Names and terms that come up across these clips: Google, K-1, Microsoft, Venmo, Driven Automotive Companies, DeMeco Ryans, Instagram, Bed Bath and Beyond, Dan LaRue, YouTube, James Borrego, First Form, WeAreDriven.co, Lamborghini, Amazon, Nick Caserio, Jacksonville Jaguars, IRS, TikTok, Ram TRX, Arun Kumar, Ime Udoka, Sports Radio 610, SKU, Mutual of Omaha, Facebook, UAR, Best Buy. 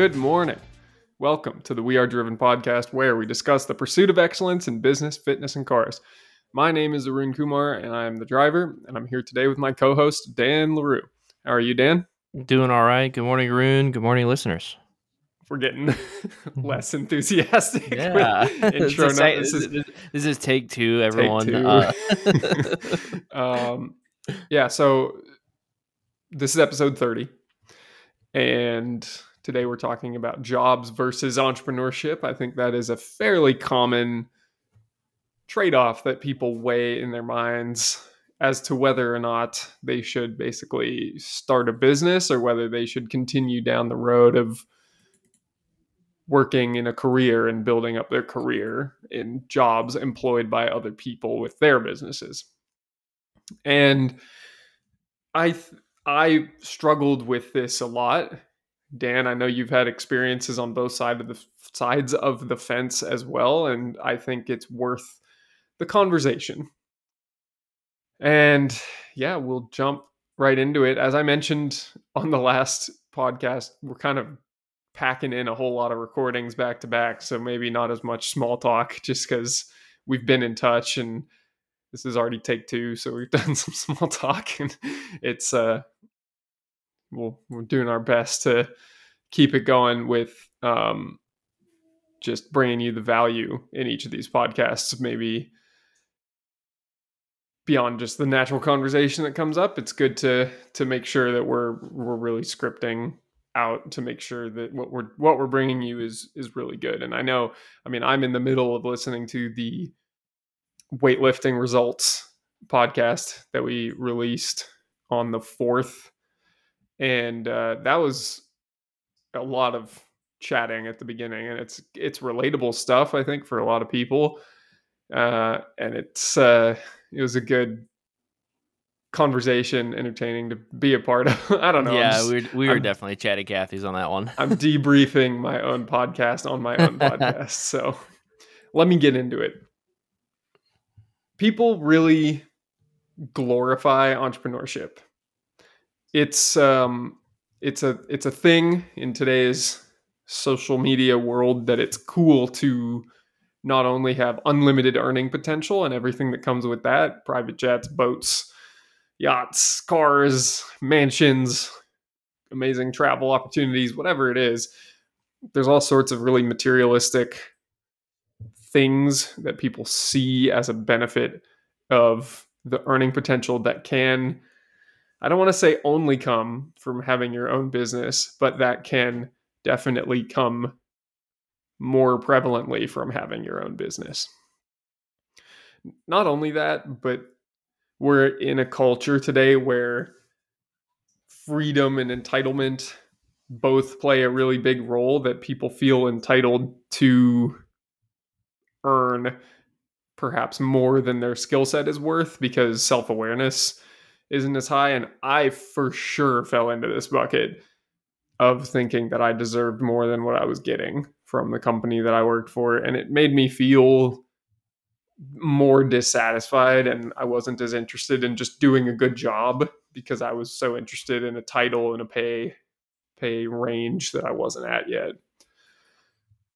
Good morning. Welcome to the We Are Driven Podcast, where we discuss the pursuit of excellence in business, fitness, and cars. My name is Arun Kumar, and I am the driver, and I'm here today with my co-host, Dan LaRue. How are you, Dan? Doing all right. Good morning, Arun. Good morning, listeners. We're getting less enthusiastic. Yeah. Intro this is take two, everyone. Take two. So this is episode 30. And today we're talking about jobs versus entrepreneurship. I think that is a fairly common trade-off that people weigh in their minds as to whether or not they should basically start a business or whether they should continue down the road of working in a career and building up their career in jobs employed by other people with their businesses. And I struggled with this a lot. Dan, I know you've had experiences on both sides of the fence as well, and I think it's worth the conversation. And yeah, we'll jump right into it. As I mentioned on the last podcast, we're kind of packing in a whole lot of recordings back to back, so maybe not as much small talk just because we've been in touch and this is already take two, so we've done some small talk, and it's we're doing our best to keep it going with just bringing you the value in each of these podcasts, maybe beyond just the natural conversation that comes up. It's good to make sure that we're really scripting out to make sure that what we're bringing you is really good. And I'm in the middle of listening to the weightlifting results podcast that we released on the 4th. And that was a lot of chatting at the beginning, and it's relatable stuff, I think, for a lot of people. And it was a good conversation, entertaining to be a part of. I don't know. Yeah, we were definitely chatty Cathy's on that one. I'm debriefing my own podcast on my own podcast. So let me get into it. People really glorify entrepreneurship. It's a thing in today's social media world that it's cool to not only have unlimited earning potential and everything that comes with that, private jets, boats, yachts, cars, mansions, amazing travel opportunities, whatever it is. There's all sorts of really materialistic things that people see as a benefit of the earning potential that can, I don't want to say only come from having your own business, but that can definitely come more prevalently from having your own business. Not only that, but we're in a culture today where freedom and entitlement both play a really big role, that people feel entitled to earn perhaps more than their skill set is worth because self-awareness isn't as high. And I for sure fell into this bucket of thinking that I deserved more than what I was getting from the company that I worked for. And it made me feel more dissatisfied, and I wasn't as interested in just doing a good job because I was so interested in a title and a pay range that I wasn't at yet.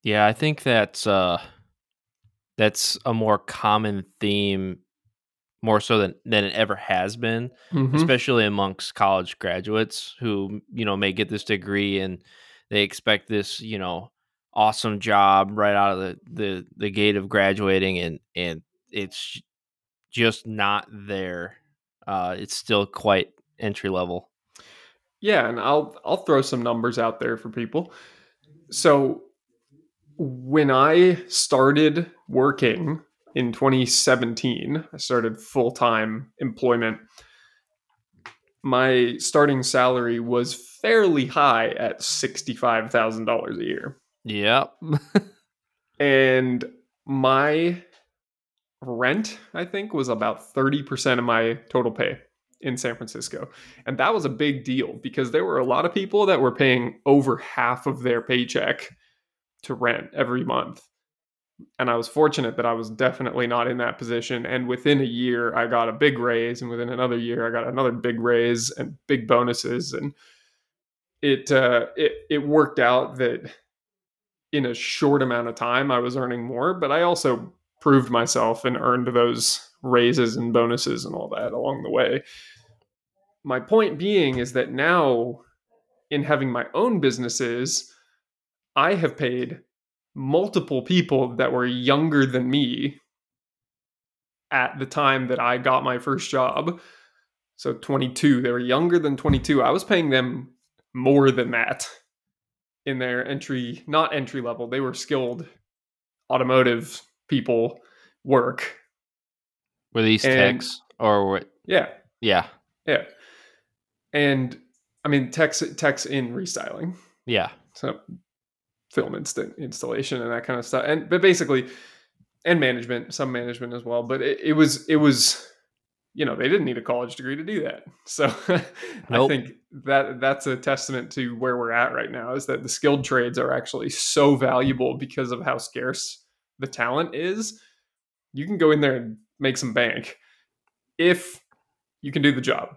Yeah, I think that's a more common theme, more so than it ever has been, mm-hmm. especially amongst college graduates who, may get this degree and they expect this, awesome job right out of the gate of graduating, and it's just not there. It's still quite entry level. Yeah, and I'll throw some numbers out there for people. So when I started working in 2017, I started full-time employment. My starting salary was fairly high at $65,000 a year. Yep. And my rent, I think, was about 30% of my total pay in San Francisco. And that was a big deal because there were a lot of people that were paying over half of their paycheck to rent every month. And I was fortunate that I was definitely not in that position. And within a year, I got a big raise. And within another year, I got another big raise and big bonuses. And it worked out that in a short amount of time I was earning more, but I also proved myself and earned those raises and bonuses and all that along the way. My point being is that now in having my own businesses, I have paid multiple people that were younger than me at the time that I got my first job. So 22, they were younger than 22. I was paying them more than that in their entry, not entry level. They were skilled automotive people work. Were these techs or what? Yeah. Yeah. Yeah. And I mean, techs in restyling. Yeah. So film installation and that kind of stuff. But basically, and management, some management as well. But it was, you know, they didn't need a college degree to do that. So I think that's a testament to where we're at right now, is that the skilled trades are actually so valuable because of how scarce the talent is. You can go in there and make some bank if you can do the job.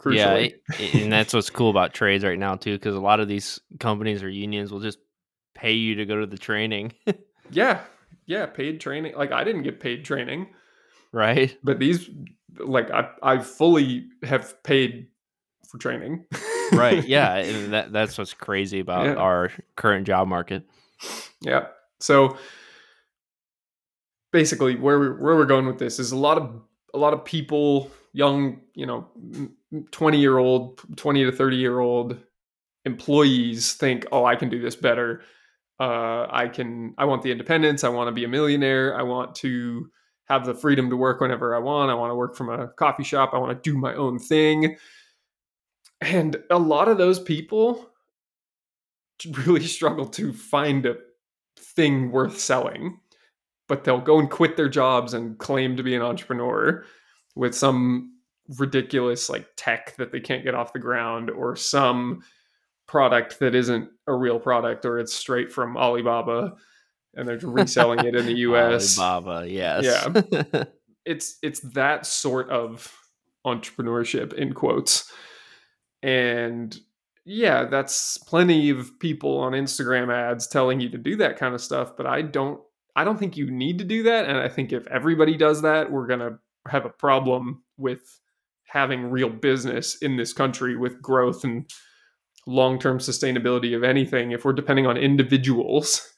Crucially. Yeah, and that's what's cool about trades right now too, because a lot of these companies or unions will just pay you to go to the training. Yeah, paid training. Like, I didn't get paid training. Right. But these, like, I fully have paid for training. Right. Yeah. And that's what's crazy about our current job market. Yeah. So basically where we're going with this is a lot of people, young, you know, 20 to 30 year old employees think, oh, I can do this better. I want the independence. I want to be a millionaire. I want to have the freedom to work whenever I want. I want to work from a coffee shop. I want to do my own thing. And a lot of those people really struggle to find a thing worth selling, but they'll go and quit their jobs and claim to be an entrepreneur with some ridiculous like tech that they can't get off the ground, or some product that isn't a real product, or it's straight from Alibaba and they're reselling it in the US. Alibaba, yes. Yeah. It's that sort of entrepreneurship in quotes. And yeah, that's plenty of people on Instagram ads telling you to do that kind of stuff, but I don't think you need to do that, and I think if everybody does that, we're going to have a problem with having real business in this country with growth and long-term sustainability of anything if we're depending on individuals.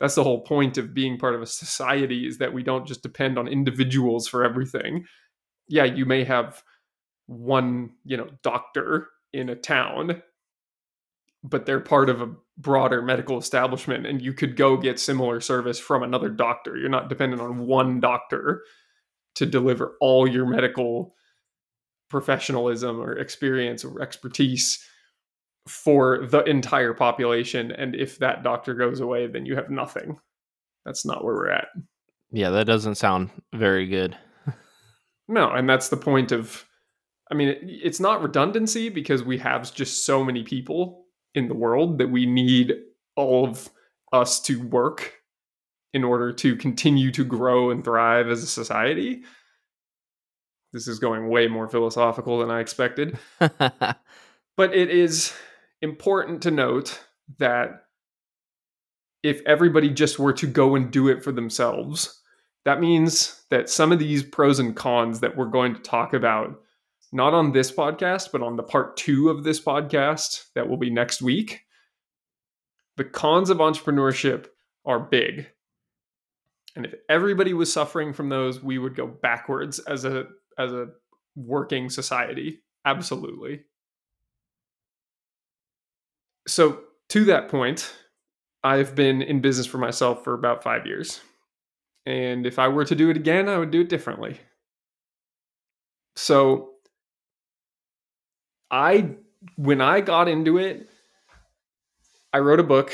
That's the whole point of being part of a society, is that we don't just depend on individuals for everything. Yeah, you may have one, you know, doctor in a town, but they're part of a broader medical establishment, and you could go get similar service from another doctor. You're not dependent on one doctor to deliver all your medical professionalism or experience or expertise for the entire population. And if that doctor goes away, then you have nothing. That's not where we're at. Yeah, that doesn't sound very good. No, and that's the point of, I mean, it's not redundancy, because we have just so many people in the world that we need all of us to work in order to continue to grow and thrive as a society. This is going way more philosophical than I expected. But it is important to note that if everybody just were to go and do it for themselves, that means that some of these pros and cons that we're going to talk about, not on this podcast, but on the part 2 of this podcast that will be next week, the cons of entrepreneurship are big. And if everybody was suffering from those, we would go backwards as a working society. Absolutely. So to that point, I've been in business for myself for about 5 years. And if I were to do it again, I would do it differently. So when I got into it, I wrote a book.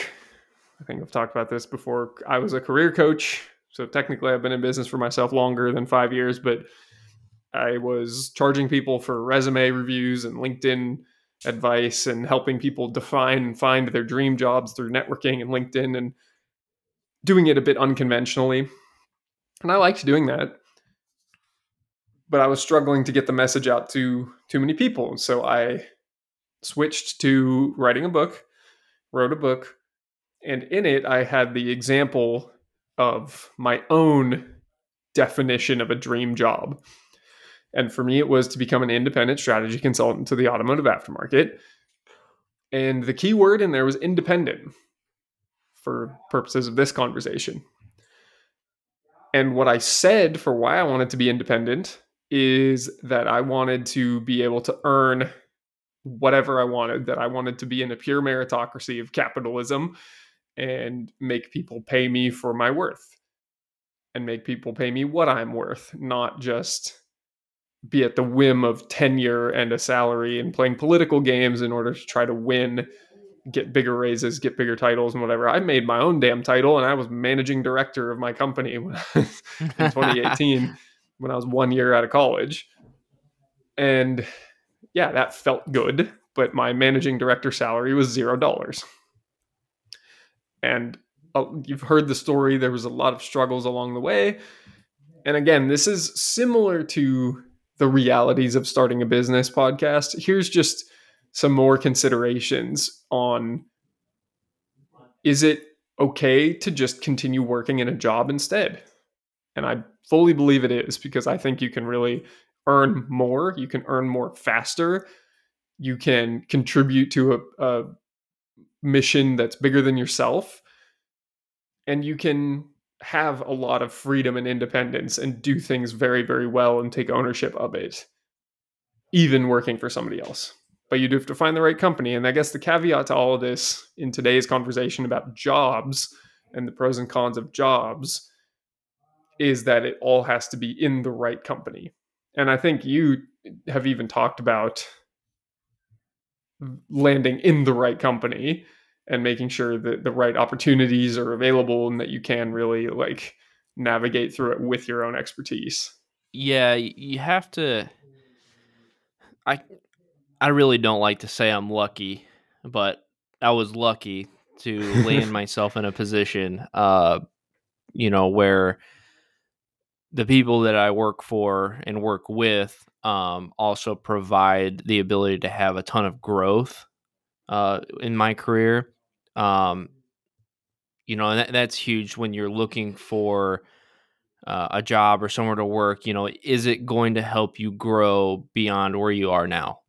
I think I've talked about this before. I was a career coach. So technically I've been in business for myself longer than 5 years, but I was charging people for resume reviews and LinkedIn advice and helping people define and find their dream jobs through networking and LinkedIn, and doing it a bit unconventionally. And I liked doing that, but I was struggling to get the message out to too many people. So I switched to writing a book, wrote a book, and in it I had the example of my own definition of a dream job. And for me, it was to become an independent strategy consultant to the automotive aftermarket. And the key word in there was independent for purposes of this conversation. And what I said for why I wanted to be independent is that I wanted to be able to earn whatever I wanted, that I wanted to be in a pure meritocracy of capitalism and make people pay me for my worth and make people pay me what I'm worth, not just be at the whim of tenure and a salary and playing political games in order to try to win, get bigger raises, get bigger titles and whatever. I made my own damn title, and I was managing director of my company in 2018 when I was 1 year out of college. And yeah, that felt good, but my managing director salary was $0. And you've heard the story. There was a lot of struggles along the way. And again, this is similar to the realities of starting a business podcast. Here's just some more considerations on, is it okay to just continue working in a job instead? And I fully believe it is, because I think you can really earn more. You can earn more faster. You can contribute to a mission that's bigger than yourself. And you can have a lot of freedom and independence and do things very, very well and take ownership of it, even working for somebody else. But you do have to find the right company. And I guess the caveat to all of this in today's conversation about jobs and the pros and cons of jobs is that it all has to be in the right company. And I think you have even talked about landing in the right company and making sure that the right opportunities are available and that you can really like navigate through it with your own expertise. Yeah, you have to. I really don't like to say I'm lucky, but I was lucky to land myself in a position, where the people that I work for and work with also provide the ability to have a ton of growth in my career. And that's huge when you're looking for a job or somewhere to work. Is it going to help you grow beyond where you are now?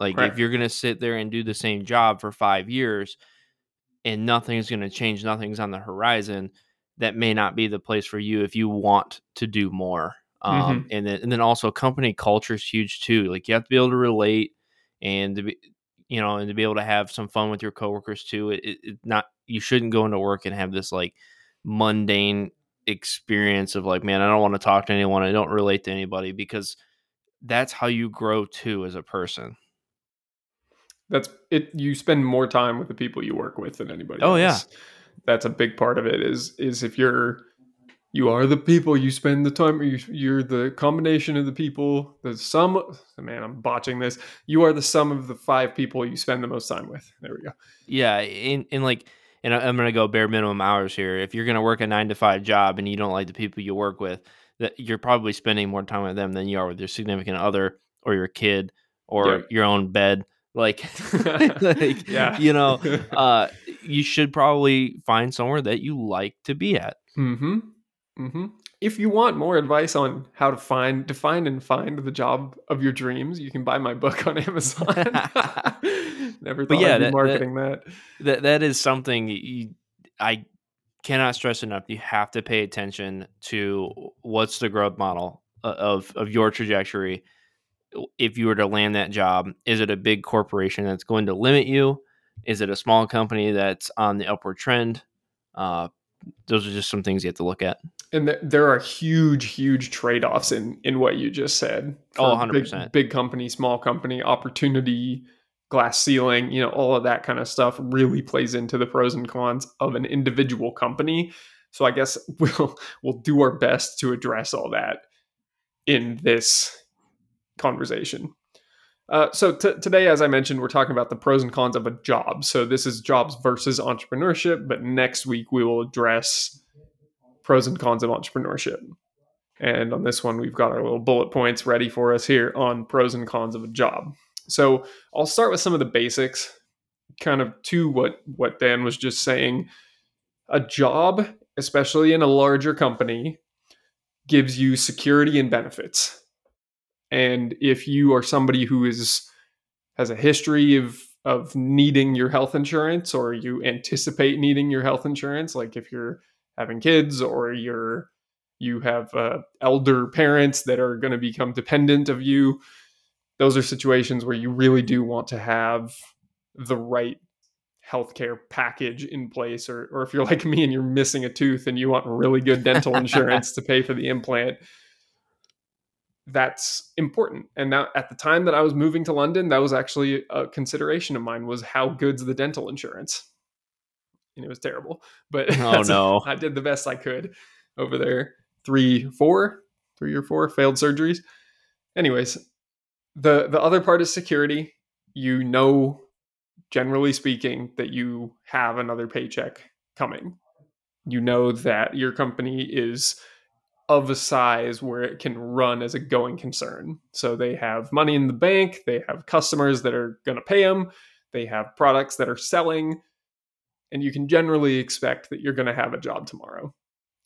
Like, right. If you're going to sit there and do the same job for 5 years and nothing's going to change, nothing's on the horizon, that may not be the place for you if you want to do more. And then also company culture is huge too. Like, you have to be able to relate and to be, and to be able to have some fun with your coworkers too. You shouldn't go into work and have this like mundane experience of like, man, I don't want to talk to anyone. I don't relate to anybody, because that's how you grow too as a person. That's it. You spend more time with the people you work with than anybody else. Oh yeah. That's a big part of it is if you are the people you spend the time, you're the combination of the people, you are the sum of the five people you spend the most time with. There we go. Yeah. And I'm going to go bare minimum hours here. If you're going to work a 9-to-5 job and you don't like the people you work with, that you're probably spending more time with them than you are with your significant other or your kid or your own bed. You should probably find somewhere that you like to be at. Mm-hmm. Mm-hmm. If you want more advice on how to find the job of your dreams, you can buy my book on Amazon. Never thought I'd be marketing that. That is something I cannot stress enough. You have to pay attention to what's the growth model of your trajectory. If you were to land that job, is it a big corporation that's going to limit you? Is it a small company that's on the upward trend? Those are just some things you have to look at. And there are huge, huge trade-offs in what you just said. Oh, 100%. Big company, small company, opportunity, glass ceiling, all of that kind of stuff really plays into the pros and cons of an individual company. So I guess we'll do our best to address all that in this conversation. So today, as I mentioned, we're talking about the pros and cons of a job. So this is jobs versus entrepreneurship. But next week, we will address pros and cons of entrepreneurship. And on this one, we've got our little bullet points ready for us here on pros and cons of a job. So I'll start with some of the basics, kind of to what Dan was just saying. A job, especially in a larger company, gives you security and benefits. And if you are somebody who has a history of needing your health insurance, or you anticipate needing your health insurance, like if you're having kids or you have elder parents that are going to become dependent of you, those are situations where you really do want to have the right healthcare package in place. Or if you're like me and you're missing a tooth and you want really good dental insurance to pay for the implant, that's important. And now, at the time that I was moving to London, that was actually a consideration of mine, was how good's the dental insurance? And it was terrible, but I did the best I could over there. Three or four failed surgeries. Anyways, the other part is security. You know, generally speaking, that you have another paycheck coming. You know that your company is of a size where it can run as a going concern. So they have money in the bank. They have customers that are going to pay them. They have products that are selling. And you can generally expect that you're going to have a job tomorrow.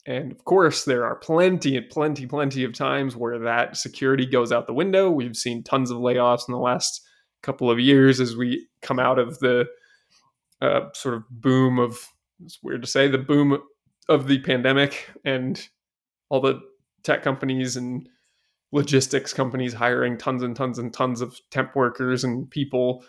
And of course, there are plenty of times where that security goes out the window. We've seen tons of layoffs in the last couple of years as we come out of the sort of boom of, it's weird to say, the boom of the pandemic, and all the tech companies and logistics companies hiring tons and tons and tons of temp workers and people.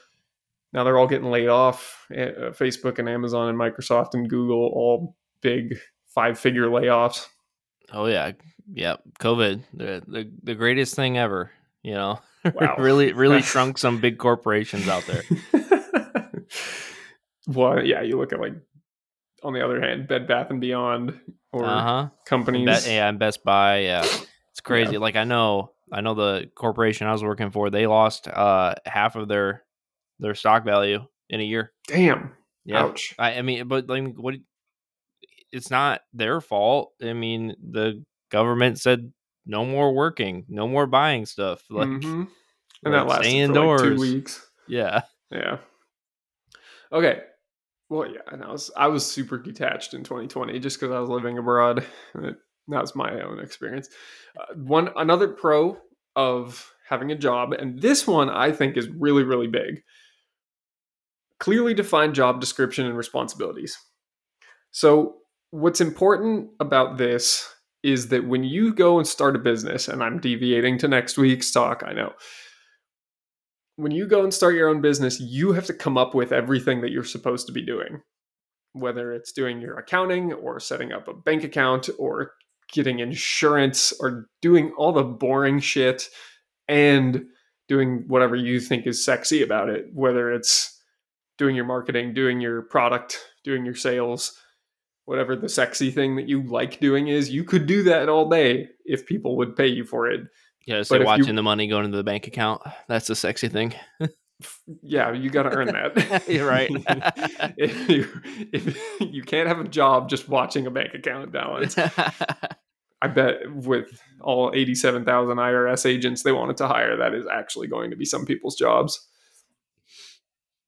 Now they're all getting laid off. Facebook and Amazon and Microsoft and Google, all big 5-figure layoffs. Oh yeah. Yeah. COVID, the greatest thing ever, you know. Wow. really shrunk some big corporations out there. Well, yeah, you look at, like, on the other hand, Bed Bath and Beyond, or companies. And Best Buy. Yeah, it's crazy. Yeah. Like, I know the corporation I was working for, they lost half of their stock value in a year. Damn. Yeah. Ouch. I mean, but like, what? It's not their fault. I mean, the government said, no more working, no more buying stuff. Like, mm-hmm. And that lasted indoors for 2 weeks. Yeah. Yeah. Okay. Well, yeah. And I was super detached in 2020 just because I was living abroad. That was my own experience. Another pro of having a job, and this one I think is really, really big. Clearly defined job description and responsibilities. So what's important about this is that when you go and start a business, and I'm deviating to next week's talk, I know. When you go and start your own business, you have to come up with everything that you're supposed to be doing, whether it's doing your accounting or setting up a bank account or getting insurance or doing all the boring shit and doing whatever you think is sexy about it, whether it's doing your marketing, doing your product, doing your sales. Whatever the sexy thing that you like doing is, you could do that all day if people would pay you for it. Yeah, so watching the money going into the bank account, that's the sexy thing. Yeah, you got to earn that. You're right. If you can't have a job just watching a bank account balance. I bet with all 87,000 IRS agents they wanted to hire, that is actually going to be some people's jobs.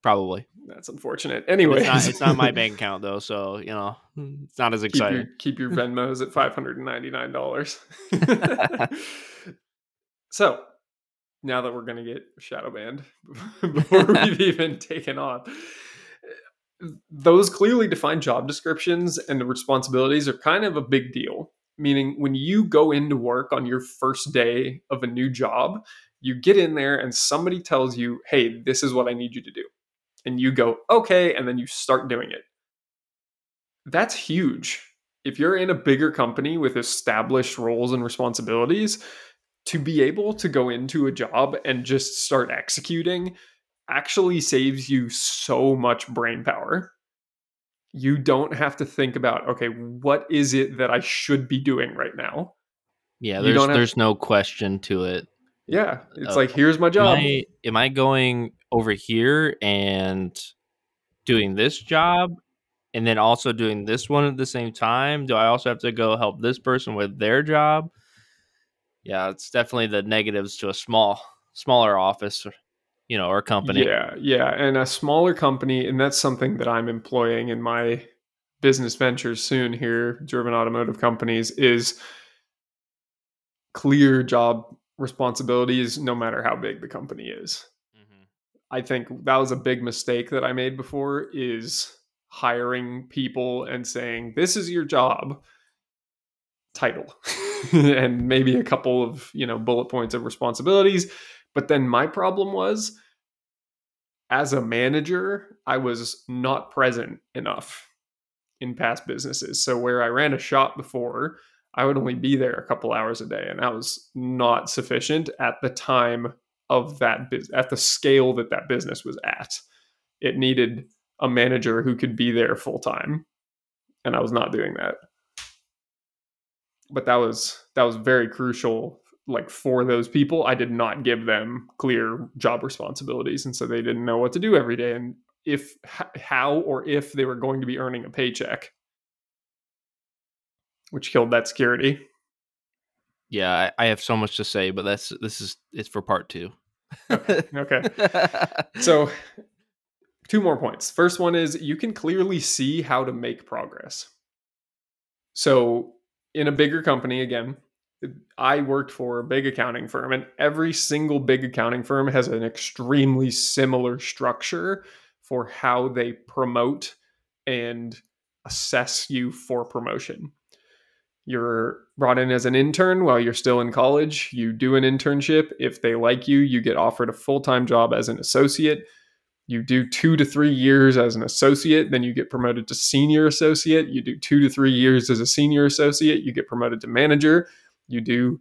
Probably. That's unfortunate. Anyway, it's not my bank account though, so you know it's not as exciting. Keep your Venmos at $599. So now that we're gonna get shadow banned before we've even taken off, those clearly defined job descriptions and the responsibilities are kind of a big deal. Meaning, when you go into work on your first day of a new job, you get in there and somebody tells you, "Hey, this is what I need you to do." And you go, okay, and then you start doing it. That's huge. If you're in a bigger company with established roles and responsibilities, to be able to go into a job and just start executing actually saves you so much brain power. You don't have to think about, okay, what is it that I should be doing right now? Yeah, there's no question to it. Yeah, it's like, here's my job. Am I going over here and doing this job and then also doing this one at the same time? Do I also have to go help this person with their job? Yeah, it's definitely the negatives to a smaller office. you know, or company. Yeah. And a smaller company. And that's something that I'm employing in my business ventures soon here, Driven Automotive Companies, is clear job responsibilities, no matter how big the company is. Mm-hmm. I think that was a big mistake that I made before, is hiring people and saying, this is your job title and maybe a couple of, you know, bullet points of responsibilities. But then my problem was, as a manager, I was not present enough in past businesses. So where I ran a shop before, I would only be there a couple hours a day, and that was not sufficient at the time of that at the scale that that business was at. It needed a manager who could be there full time, and I was not doing that. But that was very crucial. Like, for those people, I did not give them clear job responsibilities, and so they didn't know what to do every day, and if they were going to be earning a paycheck, which killed that security. Yeah, I have so much to say, but it's for part two. Okay. So, two more points. First one is, you can clearly see how to make progress. So, in a bigger company, again, I worked for a big accounting firm, and every single big accounting firm has an extremely similar structure for how they promote and assess you for promotion. You're brought in as an intern while you're still in college. You do an internship. If they like you, you get offered a full-time job as an associate. You do 2 to 3 years as an associate, then you get promoted to senior associate. You do 2 to 3 years as a senior associate, you get promoted to manager. You do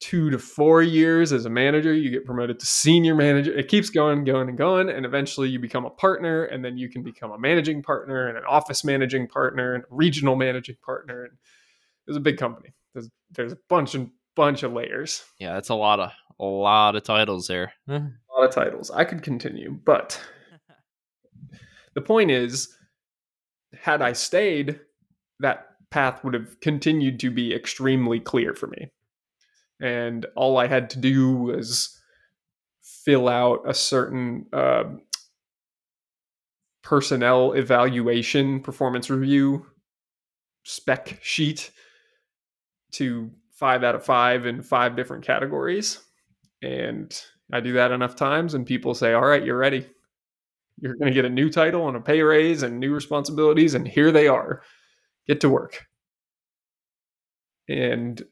2 to 4 years as a manager, you get promoted to senior manager. It keeps going, going, and going. And eventually you become a partner, and then you can become a managing partner and an office managing partner and a regional managing partner. And it's a big company. There's a bunch of layers. Yeah, that's a lot of titles there. Mm-hmm. A lot of titles. I could continue, but the point is, had I stayed, that path would have continued to be extremely clear for me. And all I had to do was fill out a certain personnel evaluation, performance review, spec sheet to 5 out of 5 in 5 different categories. And I do that enough times, and people say, all right, you're ready. You're going to get a new title and a pay raise and new responsibilities. And here they are. Get to work. And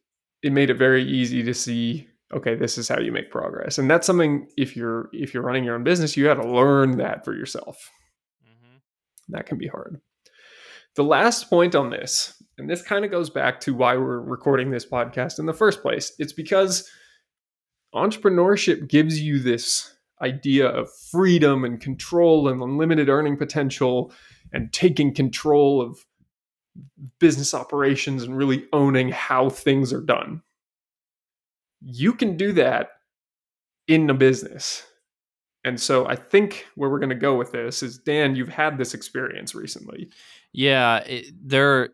it made it very easy to see, okay, this is how you make progress. And that's something, if you're running your own business, you got to learn that for yourself. Mm-hmm. That can be hard. The last point on this, and this kind of goes back to why we're recording this podcast in the first place. It's because entrepreneurship gives you this idea of freedom and control and unlimited earning potential and taking control of business operations and really owning how things are done. You can do that in a business. And so I think where we're going to go with this is, Dan, you've had this experience recently. Yeah, there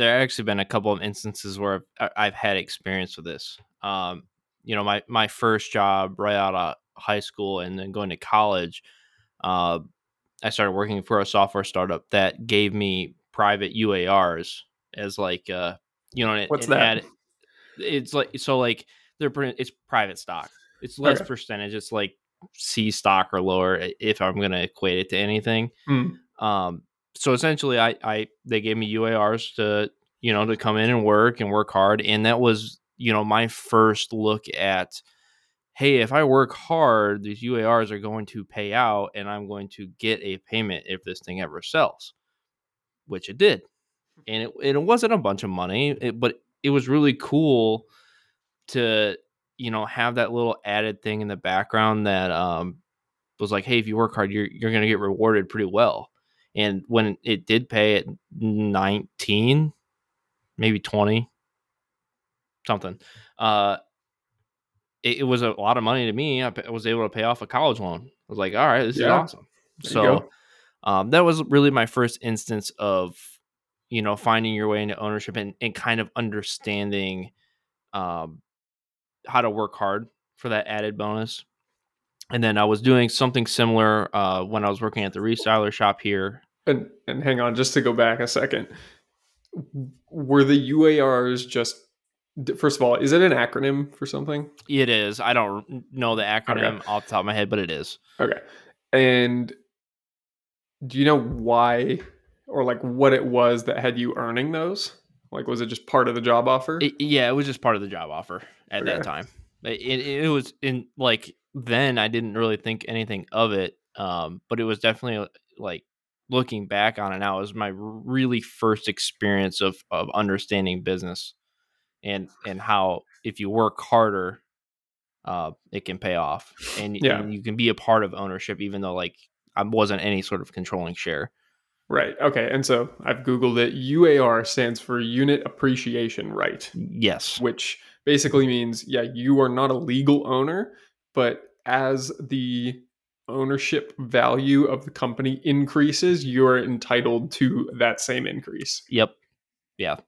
actually been a couple of instances where I've had experience with this. You know, my first job right out of high school and then going to college, I started working for a software startup that gave me private UARs as like, you know, what's that? It's like, so like it's private stock. It's less percentage. It's like C stock or lower, if I'm going to equate it to anything. Mm. So essentially they gave me UARs to, you know, to come in and work hard. And that was, you know, my first look at, hey, if I work hard, these UARs are going to pay out and I'm going to get a payment if this thing ever sells. Which it did. And it wasn't a bunch of money, but it was really cool to, you know, have that little added thing in the background that was like, hey, if you work hard, you're going to get rewarded pretty well. And when it did pay at 19, maybe 20, something, it was a lot of money to me. I was able to pay off a college loan. I was like, all right, this is awesome. So that was really my first instance of, you know, finding your way into ownership and kind of understanding how to work hard for that added bonus. And then I was doing something similar when I was working at the restyler shop here. And hang on, just to go back a second. Were the UARs just, first of all, is it an acronym for something? It is. I don't know the acronym off the top of my head, but it is. Okay. And do you know why or like what it was that had you earning those? Like, was it just part of the job offer? It was just part of the job offer at that time. It was in like... Then I didn't really think anything of it, but it was definitely like looking back on it now, it was my really first experience of understanding business and how if you work harder, it can pay off and you can be a part of ownership, even though like I wasn't any sort of controlling share. Right. Okay. And so I've Googled it. UAR stands for Unit Appreciation Right. Yes. Which basically means, you are not a legal owner. But as the ownership value of the company increases, you're entitled to that same increase. Yep. Yeah.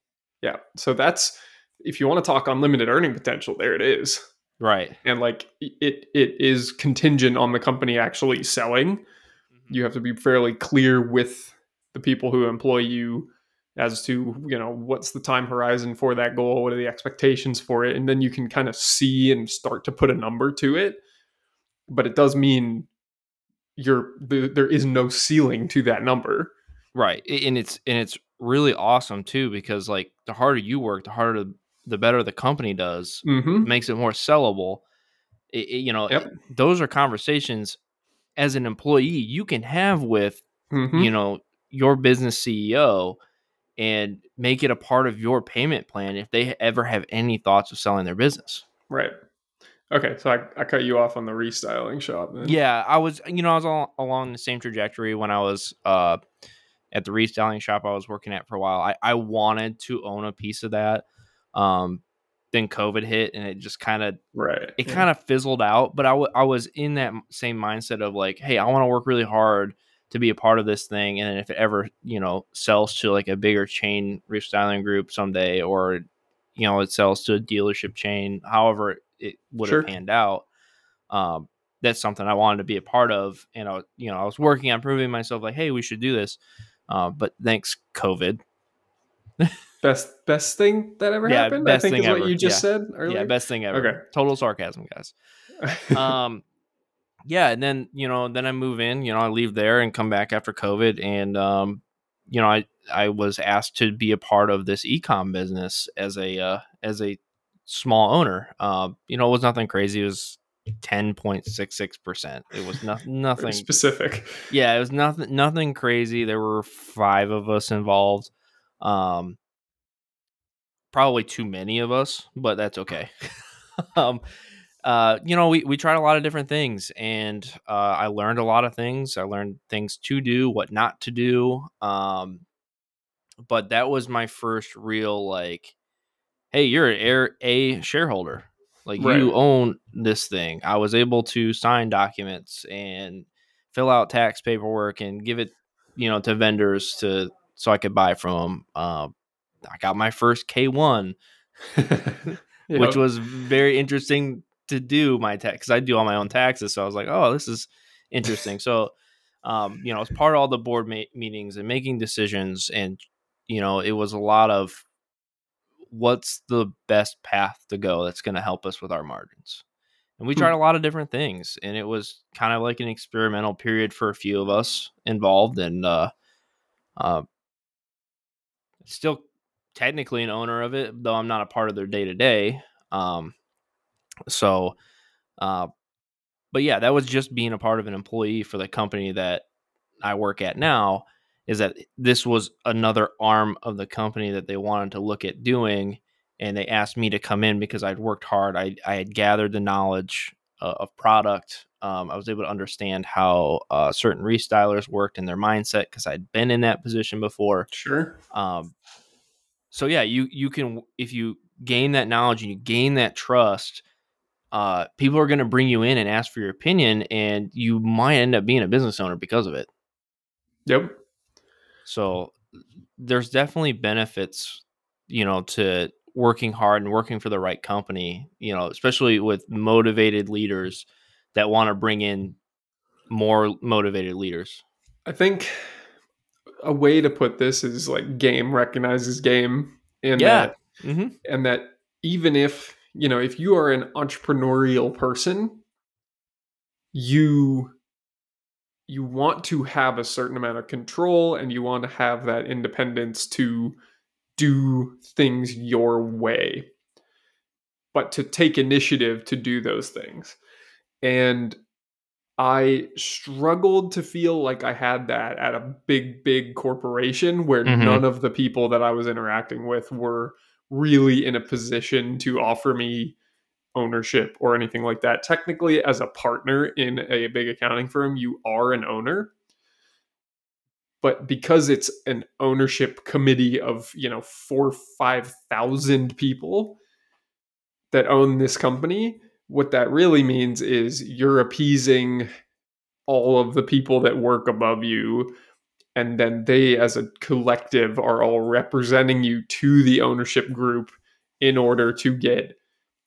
Yeah. So that's, if you want to talk unlimited earning potential, there it is. Right. And like it is contingent on the company actually selling. Mm-hmm. You have to be fairly clear with the people who employ you as to, what's the time horizon for that goal? What are the expectations for it? And then you can kind of see and start to put a number to it. But it does mean there is no ceiling to that number. Right. And it's really awesome too, because like the harder you work, the harder, the better the company does. Mm-hmm. It makes it more sellable. Those are conversations as an employee you can have with, mm-hmm. Your business CEO, and make it a part of your payment plan if they ever have any thoughts of selling their business. Right. Okay. So I cut you off on the restyling shop. Then. Yeah. I was all along the same trajectory when I was at the restyling shop I was working at for a while. I wanted to own a piece of that. Then COVID hit and it just kind of, kind of fizzled out. But I was in that same mindset of like, hey, I want to work really hard to be a part of this thing. And if it ever, sells to like a bigger chain restyling group someday, or, it sells to a dealership chain, however it would have panned out. That's something I wanted to be a part of. And I was working on proving myself like, hey, we should do this. But thanks COVID. Best thing that ever happened. I think is what you just said earlier. Yeah. Best thing ever. Okay. Total sarcasm, guys. Yeah. And then, then I move in, I leave there and come back after COVID. And, I was asked to be a part of this e-com business as a small owner. It was nothing crazy. It was 10.66%. It was nothing specific. Yeah. It was nothing crazy. There were 5 of us involved. Probably too many of us, but that's okay. We tried a lot of different things, and I learned a lot of things. I learned things to do, what not to do. But that was my first real like, hey, you're a shareholder. Like you own this thing. I was able to sign documents and fill out tax paperwork and give it, to vendors so I could buy from them. I got my first K-1, which was very interesting to do my tax, because I do all my own taxes. So I was like, oh, this is interesting. So, it's part of all the board meetings and making decisions. And, it was a lot of what's the best path to go that's going to help us with our margins. And we tried a lot of different things, and it was kind of like an experimental period for a few of us involved. And, still technically an owner of it, though I'm not a part of their day to day. So that was just being a part of an employee for the company that I work at now, is that this was another arm of the company that they wanted to look at doing. And they asked me to come in because I'd worked hard. I had gathered the knowledge of product. I was able to understand how certain restylers worked and their mindset, because I'd been in that position before. Sure. You can, if you gain that knowledge and you gain that trust, people are going to bring you in and ask for your opinion, and you might end up being a business owner because of it. Yep. So there's definitely benefits, to working hard and working for the right company, especially with motivated leaders that want to bring in more motivated leaders? I think a way to put this is like game recognizes game in that. Mm-hmm. And that even if, you know, if you are an entrepreneurial person, you want to have a certain amount of control and you want to have that independence to do things your way, but to take initiative to do those things. And I struggled to feel like I had that at a big, big corporation where mm-hmm. none of the people that I was interacting with were really in a position to offer me ownership or anything like that. Technically, as a partner in a big accounting firm, you are an owner. But because it's an ownership committee of, you know, 4,000 or 5,000 people that own this company, what that really means is you're appeasing all of the people that work above you. And then they, as a collective, are all representing you to the ownership group in order to get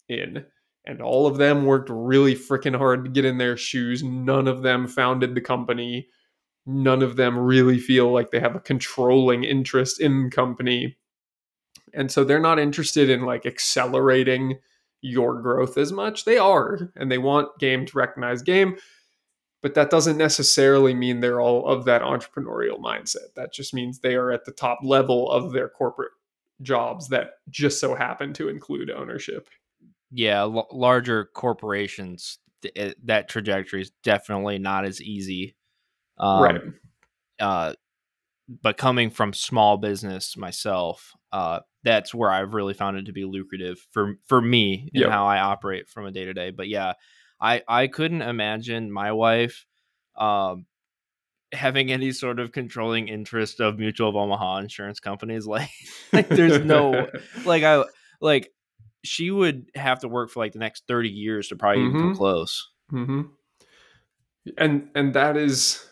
in. And all of them worked really freaking hard to get in their shoes. None of them founded the company. None of them really feel like they have a controlling interest in the company. And so they're not interested in like accelerating your growth as much. They are, and they want game to recognize game, but that doesn't necessarily mean they're all of that entrepreneurial mindset. That just means they are at the top level of their corporate jobs that just so happen to include ownership. Yeah, larger corporations, that trajectory is definitely not as easy. Right. But coming from small business myself, that's where I've really found it to be lucrative for me and how I operate from a day to day. But yeah, I couldn't imagine my wife having any sort of controlling interest of Mutual of Omaha insurance companies. Like there's no she would have to work for like the next 30 years to probably even come close. Mm-hmm. And that is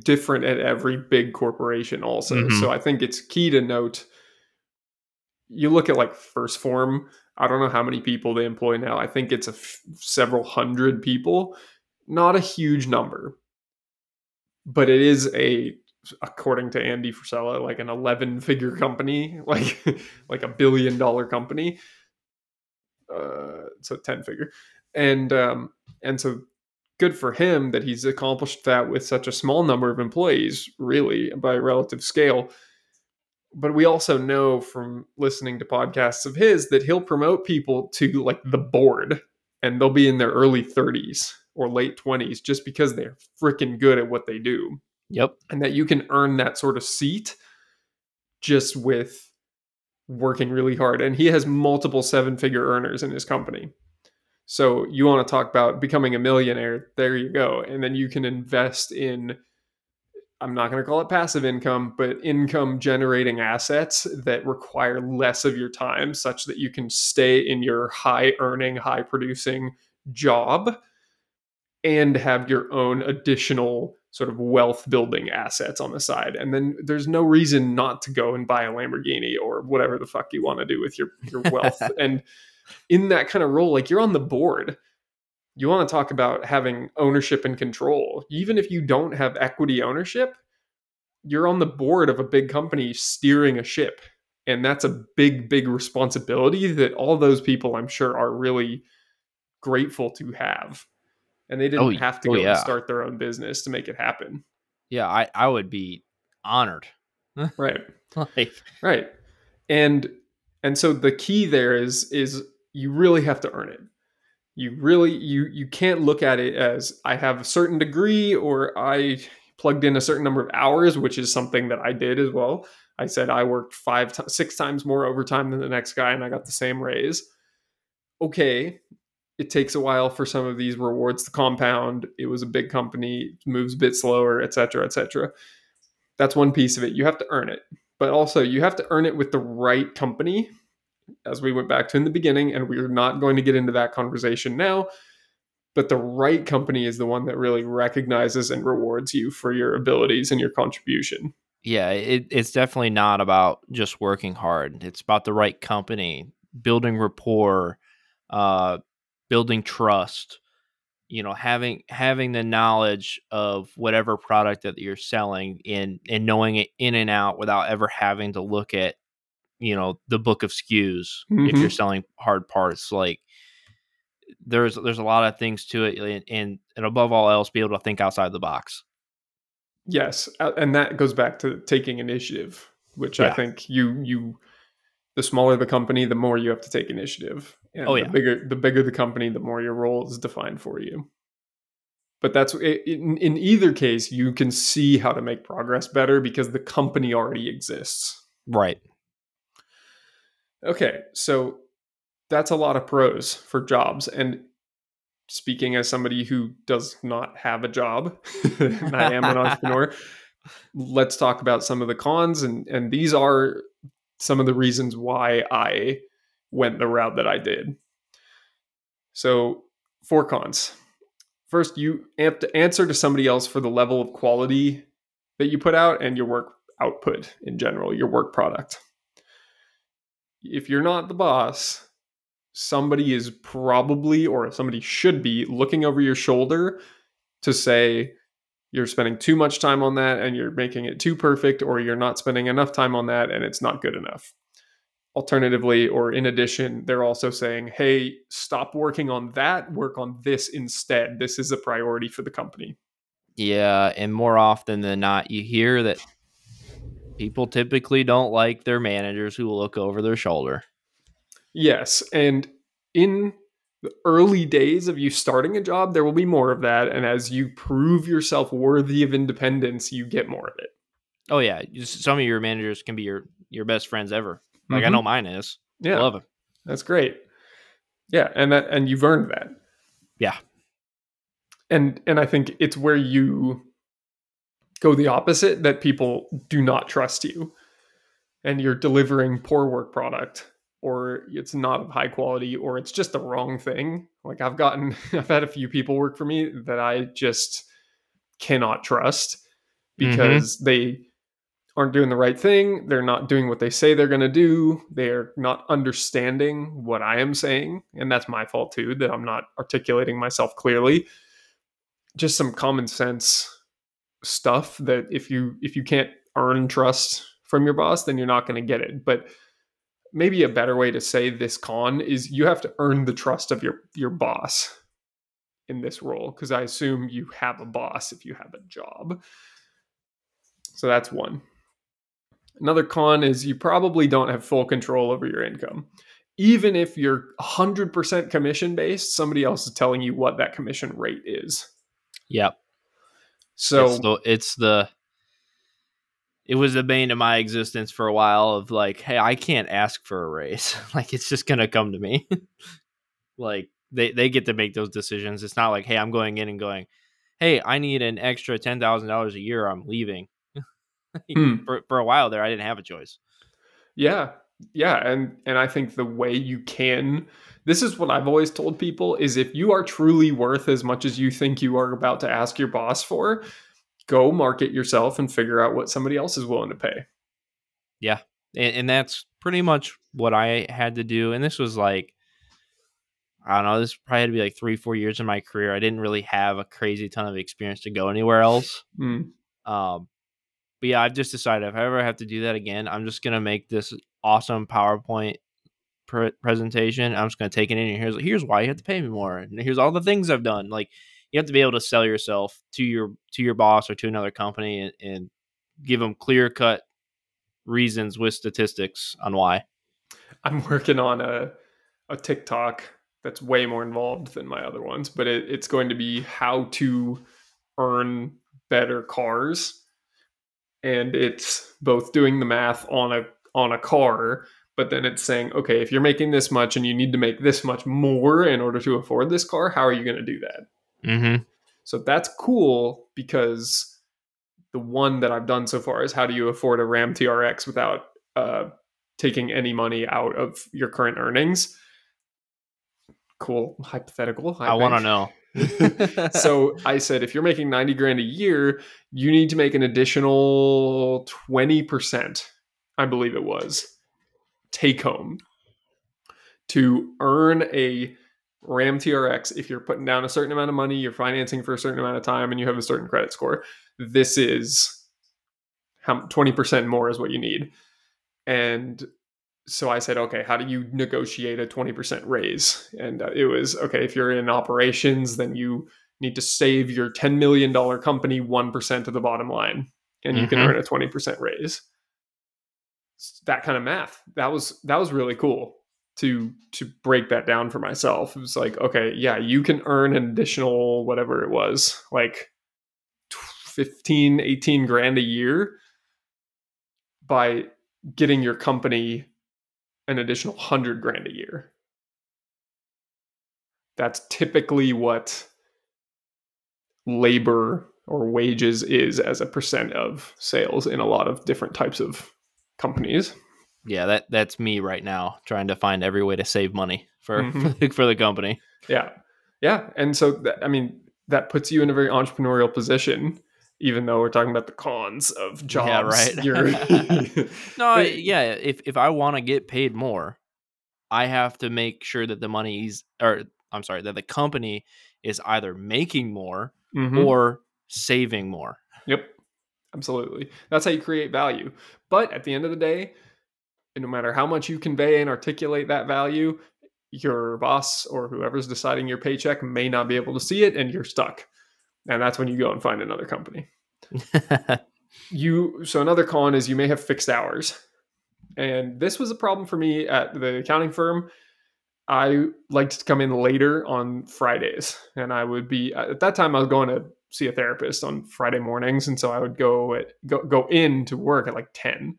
different at every big corporation also. Mm-hmm. So I think it's key to note. You look at like First Form, I don't know how many people they employ now. I think it's several hundred people, not a huge number, but it is according to Andy Frisella, like an 11-figure company, like $1 billion company. So 10-figure. And so good for him that he's accomplished that with such a small number of employees, really by relative scale. But we also know from listening to podcasts of his that he'll promote people to like the board and they'll be in their early 30s or late 20s just because they're freaking good at what they do. Yep. And that you can earn that sort of seat just with working really hard. And he has multiple 7-figure earners in his company. So you want to talk about becoming a millionaire, there you go. And then you can invest in, I'm not going to call it passive income, but income generating assets that require less of your time such that you can stay in your high earning, high producing job and have your own additional sort of wealth building assets on the side. And then there's no reason not to go and buy a Lamborghini or whatever the fuck you want to do with your wealth. And in that kind of role, like you're on the board. You want to talk about having ownership and control. Even if you don't have equity ownership, you're on the board of a big company steering a ship. And that's a big, big responsibility that all those people, I'm sure, are really grateful to have. And they didn't have to go and start their own business to make it happen. Yeah, I would be honored. Right. Right. And so the key there is you really have to earn it. You really, you can't look at it as I have a certain degree or I plugged in a certain number of hours, which is something that I did as well. I said I worked 6 times more overtime than the next guy and I got the same raise. Okay, it takes a while for some of these rewards to compound. It was a big company, moves a bit slower, et cetera, et cetera. That's one piece of it. You have to earn it. But also you have to earn it with the right company, as we went back to in the beginning, and we're not going to get into that conversation now, but the right company is the one that really recognizes and rewards you for your abilities and your contribution. Yeah, it's definitely not about just working hard. It's about the right company, building rapport, building trust, you know, having the knowledge of whatever product that you're selling and knowing it in and out without ever having to look at, you know, the book of SKUs. Mm-hmm. If you're selling hard parts, like there's a lot of things to it. And above all else, be able to think outside the box. Yes. And that goes back to taking initiative, which I think the smaller the company, the more you have to take initiative. And the bigger the company, the more your role is defined for you. But that's in either case, you can see how to make progress better because the company already exists. Right. Okay. So that's a lot of pros for jobs. And speaking as somebody who does not have a job, and I am an entrepreneur, let's talk about some of the cons. And these are some of the reasons why I went the route that I did. So 4 cons. First, you have to answer to somebody else for the level of quality that you put out and your work output in general, your work product. If you're not the boss, somebody is probably, or somebody should be, looking over your shoulder to say, you're spending too much time on that and you're making it too perfect, or you're not spending enough time on that and it's not good enough. Alternatively, or in addition, they're also saying, hey, stop working on that, work on this instead. This is a priority for the company. Yeah. And more often than not, you hear that people typically don't like their managers who look over their shoulder. Yes. And in the early days of you starting a job, there will be more of that. And as you prove yourself worthy of independence, you get more of it. Oh, yeah. Some of your managers can be your best friends ever. Like, mm-hmm. I know mine is. Yeah. I love it. That's great. Yeah. And you've earned that. Yeah. And I think it's where you go the opposite, that people do not trust you and you're delivering poor work product, or it's not of high quality, or it's just the wrong thing. Like I've had a few people work for me that I just cannot trust because mm-hmm. they aren't doing the right thing. They're not doing what they say they're going to do. They're not understanding what I am saying. And that's my fault too, that I'm not articulating myself clearly. Just some common sense stuff that if you can't earn trust from your boss, then you're not going to get it. But maybe a better way to say this con is you have to earn the trust of your boss in this role, because I assume you have a boss if you have a job. So that's one. Another con is you probably don't have full control over your income. Even if you're 100% commission-based, somebody else is telling you what that commission rate is. Yep. So it was the bane of my existence for a while of like, hey, I can't ask for a raise. Like, it's just going to come to me. Like they get to make those decisions. It's not like, hey, I'm going in and going, hey, I need an extra $10,000 a year. I'm leaving. For a while there, I didn't have a choice. Yeah. Yeah. And I think the way you can, this is what I've always told people, is if you are truly worth as much as you think you are about to ask your boss for, go market yourself and figure out what somebody else is willing to pay. Yeah. And that's pretty much what I had to do. And this was like, I don't know, this probably had to be like 3-4 years in my career. I didn't really have a crazy ton of experience to go anywhere else. But yeah, I've just decided if I ever have to do that again, I'm just going to make this awesome PowerPoint presentation. I'm just going to take it in. And here's why you have to pay me more. And here's all the things I've done. Like, you have to be able to sell yourself to your boss or to another company and give them clear-cut reasons with statistics on why. I'm working on a TikTok that's way more involved than my other ones, but it's going to be how to earn better cars. And it's both doing the math on a car, but then it's saying, okay, if you're making this much and you need to make this much more in order to afford this car, how are you going to do that? Mm-hmm. So that's cool, because the one that I've done so far is how do you afford a Ram TRX without taking any money out of your current earnings? Cool. Hypothetical. I want to know. So I said, if you're making $90,000 a year, you need to make an additional 20%, I believe it was, take home, to earn a Ram TRX, if you're putting down a certain amount of money, you're financing for a certain amount of time, and you have a certain credit score, this is how 20% more is what you need. And so I said, okay, how do you negotiate a 20% raise? And it was, okay, if you're in operations, then you need to save your $10 million company 1% of the bottom line, and you can earn a 20% raise. That kind of math. That was really cool to break that down for myself. It was like, okay, yeah, you can earn an additional, whatever it was, like 15, 18 grand a year by getting your company an additional 100 grand a year. That's typically what labor or wages is as a percent of sales in a lot of different types of companies. Yeah, that's me right now, trying to find every way to save money for the company. Yeah. And so that puts you in a very entrepreneurial position, even though we're talking about the cons of jobs. Yeah, right. If I want to get paid more, I have to make sure that that the company is either making more or saving more. Yep. Absolutely. That's how you create value. But at the end of the day, no matter how much you convey and articulate that value, your boss or whoever's deciding your paycheck may not be able to see it, and you're stuck. And that's when you go and find another company. So another con is you may have fixed hours. And this was a problem for me at the accounting firm. I liked to come in later on Fridays, and I would be, at that time I was going to see a therapist on Friday mornings. And so I would go in to work at like 10.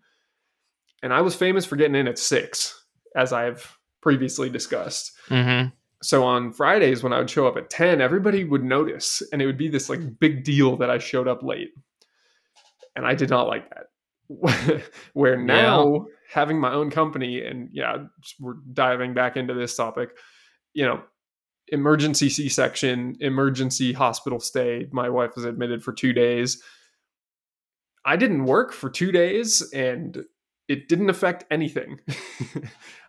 And I was famous for getting in at 6, as I've previously discussed. Mm-hmm. So on Fridays, when I would show up at 10, everybody would notice, and it would be this like big deal that I showed up late. And I did not like that. Where now, having my own company, and we're diving back into this topic, emergency C-section, emergency hospital stay. My wife was admitted for 2 days. I didn't work for 2 days, and it didn't affect anything.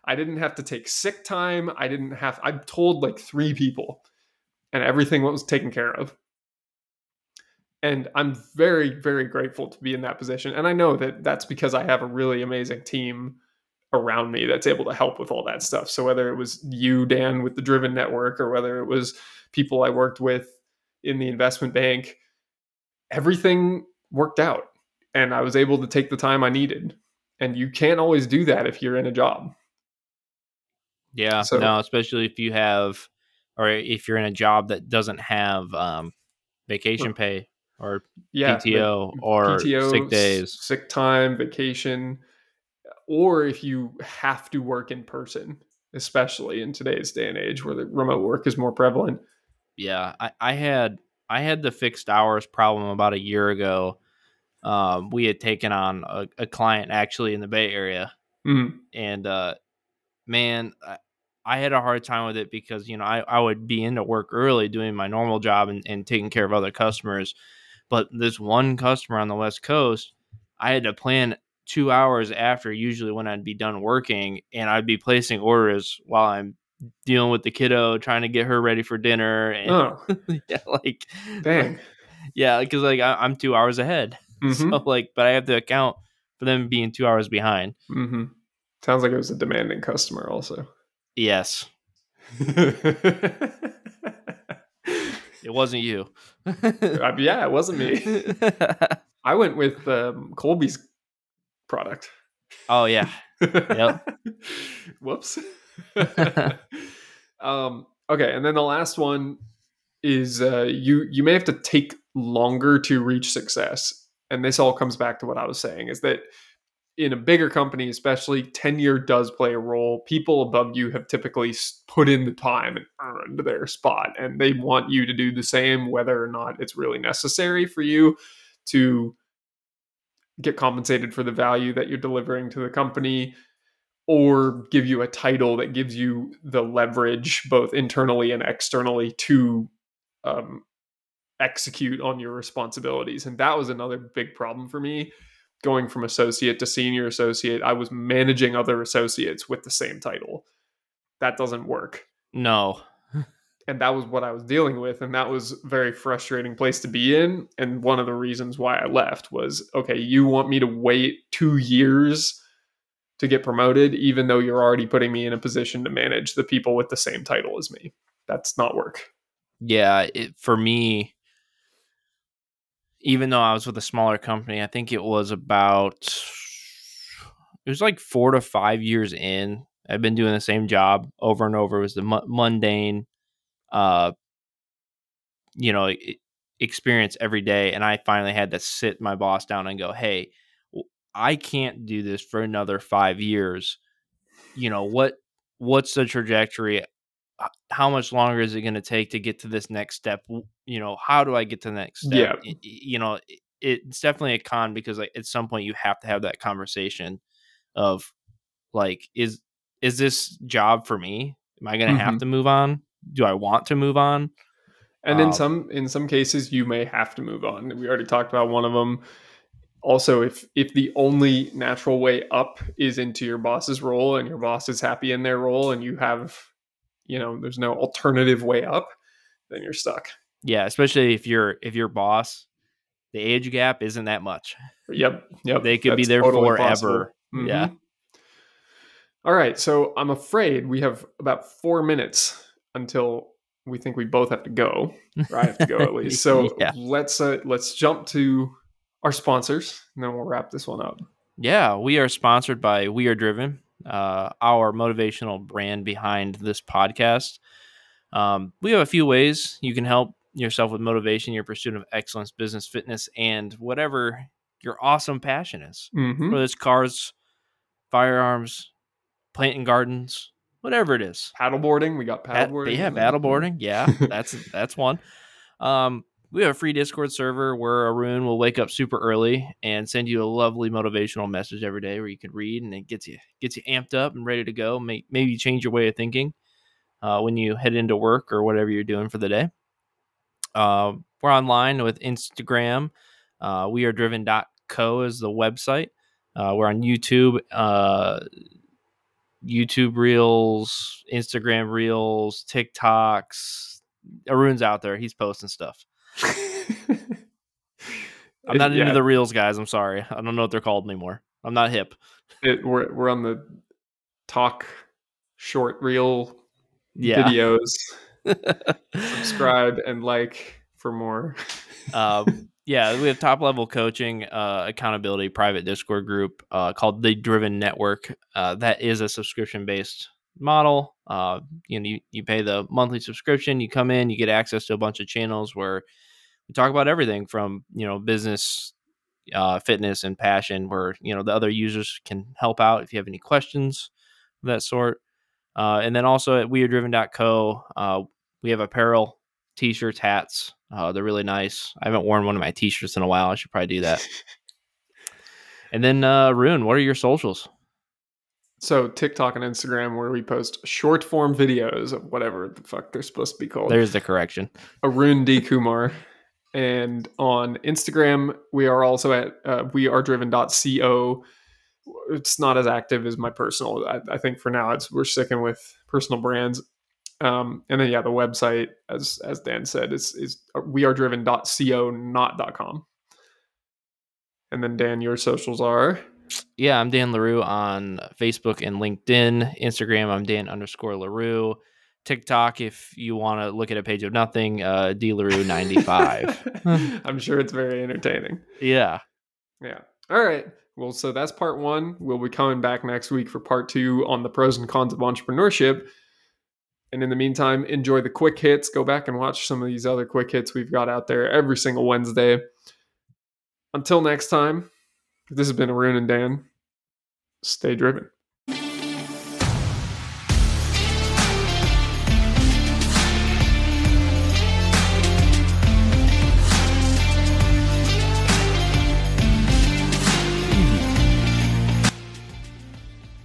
I didn't have to take sick time. I told like 3 people, and everything was taken care of. And I'm very, very grateful to be in that position. And I know that that's because I have a really amazing team around me that's able to help with all that stuff. So whether it was you, Dan, with the Driven Network, or whether it was people I worked with in the investment bank, everything worked out, and I was able to take the time I needed. And you can't always do that if you're in a job. Yeah, especially if you have, or if you're in a job that doesn't have vacation pay or PTO or sick days. Sick time, vacation, or if you have to work in person, especially in today's day and age where the remote work is more prevalent. Yeah, I had the fixed hours problem about a year ago. We had taken on a client actually in the Bay Area, and I had a hard time with it because I would be into work early doing my normal job and taking care of other customers, but this one customer on the West Coast, I had to plan 2 hours after usually when I'd be done working, and I'd be placing orders while I'm dealing with the kiddo, trying to get her ready for dinner, and dang, yeah, because I'm 2 hours ahead. So but I have to account for them being 2 hours behind. Sounds like it was a demanding customer also. Yes. It wasn't you. It wasn't me. I went with Colby's product. Oh, yeah. Yep. Whoops. Okay, and then the last one is you may have to take longer to reach success. And this all comes back to what I was saying, is that in a bigger company, especially, tenure does play a role. People above you have typically put in the time and earned their spot, and they want you to do the same, whether or not it's really necessary for you to get compensated for the value that you're delivering to the company, or give you a title that gives you the leverage both internally and externally to execute on your responsibilities. And that was another big problem for me. Going from associate to senior associate, I was managing other associates with the same title. That doesn't work. No. And that was what I was dealing with. And that was a very frustrating place to be in. And one of the reasons why I left was, okay, you want me to wait 2 years to get promoted, even though you're already putting me in a position to manage the people with the same title as me. That's not work. Yeah. For me, even though I was with a smaller company, I think it was like 4 to 5 years in. I've been doing the same job over and over. It was the mundane, experience every day. And I finally had to sit my boss down and go, hey, I can't do this for another 5 years. You know, what's the trajectory? How much longer is it going to take to get to this next step? You know, how do I get to the next step? Yeah. You know, it's definitely a con because like at some point you have to have that conversation of like, is this job for me? Am I going to have to move on? Do I want to move on? And in some cases you may have to move on. We already talked about one of them. Also, if the only natural way up is into your boss's role and your boss is happy in their role and you have, you know, there's no alternative way up, then you're stuck. Yeah. Especially if your boss, the age gap isn't that much. Yep. They could be there totally forever. Mm-hmm. Yeah. All right. So I'm afraid we have about 4 minutes until we think we both have to go, or I have to go at least. So yeah. Let's jump to our sponsors and then we'll wrap this one up. Yeah. We are sponsored by We Are Driven, our motivational brand behind this podcast. We have a few ways you can help yourself with motivation, your pursuit of excellence, business, fitness, and whatever your awesome passion is. Mm-hmm. Whether it's cars, firearms, plant and gardens, whatever it is. Paddleboarding. We got paddleboarding. Yeah, paddleboarding. Yeah, that's one. We have a free Discord server where Arun will wake up super early and send you a lovely motivational message every day where you can read, and it gets you amped up and ready to go. Maybe change your way of thinking when you head into work or whatever you're doing for the day. We're online with Instagram. WeAreDriven.co is the website. We're on YouTube, YouTube Reels, Instagram Reels, TikToks. Arun's out there. He's posting stuff. I'm not into the reels, guys. I'm sorry. I don't know what they're called anymore. I'm not hip. We're on the talk short reel videos. Subscribe and like for more. We have top level coaching, accountability, private Discord group called the Driven Network. That is a subscription based model. You pay the monthly subscription, you come in, you get access to a bunch of channels where we talk about everything from, business, fitness and passion, where, the other users can help out if you have any questions of that sort. And then also at wearedriven.co, we have apparel, t-shirts, hats. They're really nice. I haven't worn one of my t-shirts in a while. I should probably do that. And then, Arun, what are your socials? So TikTok and Instagram, where we post short form videos of whatever the fuck they're supposed to be called. There's the correction. Arun D. Kumar. And on Instagram, we are also at wearedriven.co. It's not as active as my personal. I think for now we're sticking with personal brands. And then, the website, as Dan said, is wearedriven.co, not .com. And then Dan, your socials are? Yeah, I'm Dan LaRue on Facebook and LinkedIn. Instagram, I'm Dan_LaRue. TikTok, if you want to look at a page of nothing, DLaRue95. I'm sure it's very entertaining. Yeah. All right. Well, so that's part one. We'll be coming back next week for part two on the pros and cons of entrepreneurship. And in the meantime, enjoy the quick hits. Go back and watch some of these other quick hits we've got out there every single Wednesday. Until next time. This has been Arun and Dan. Stay driven.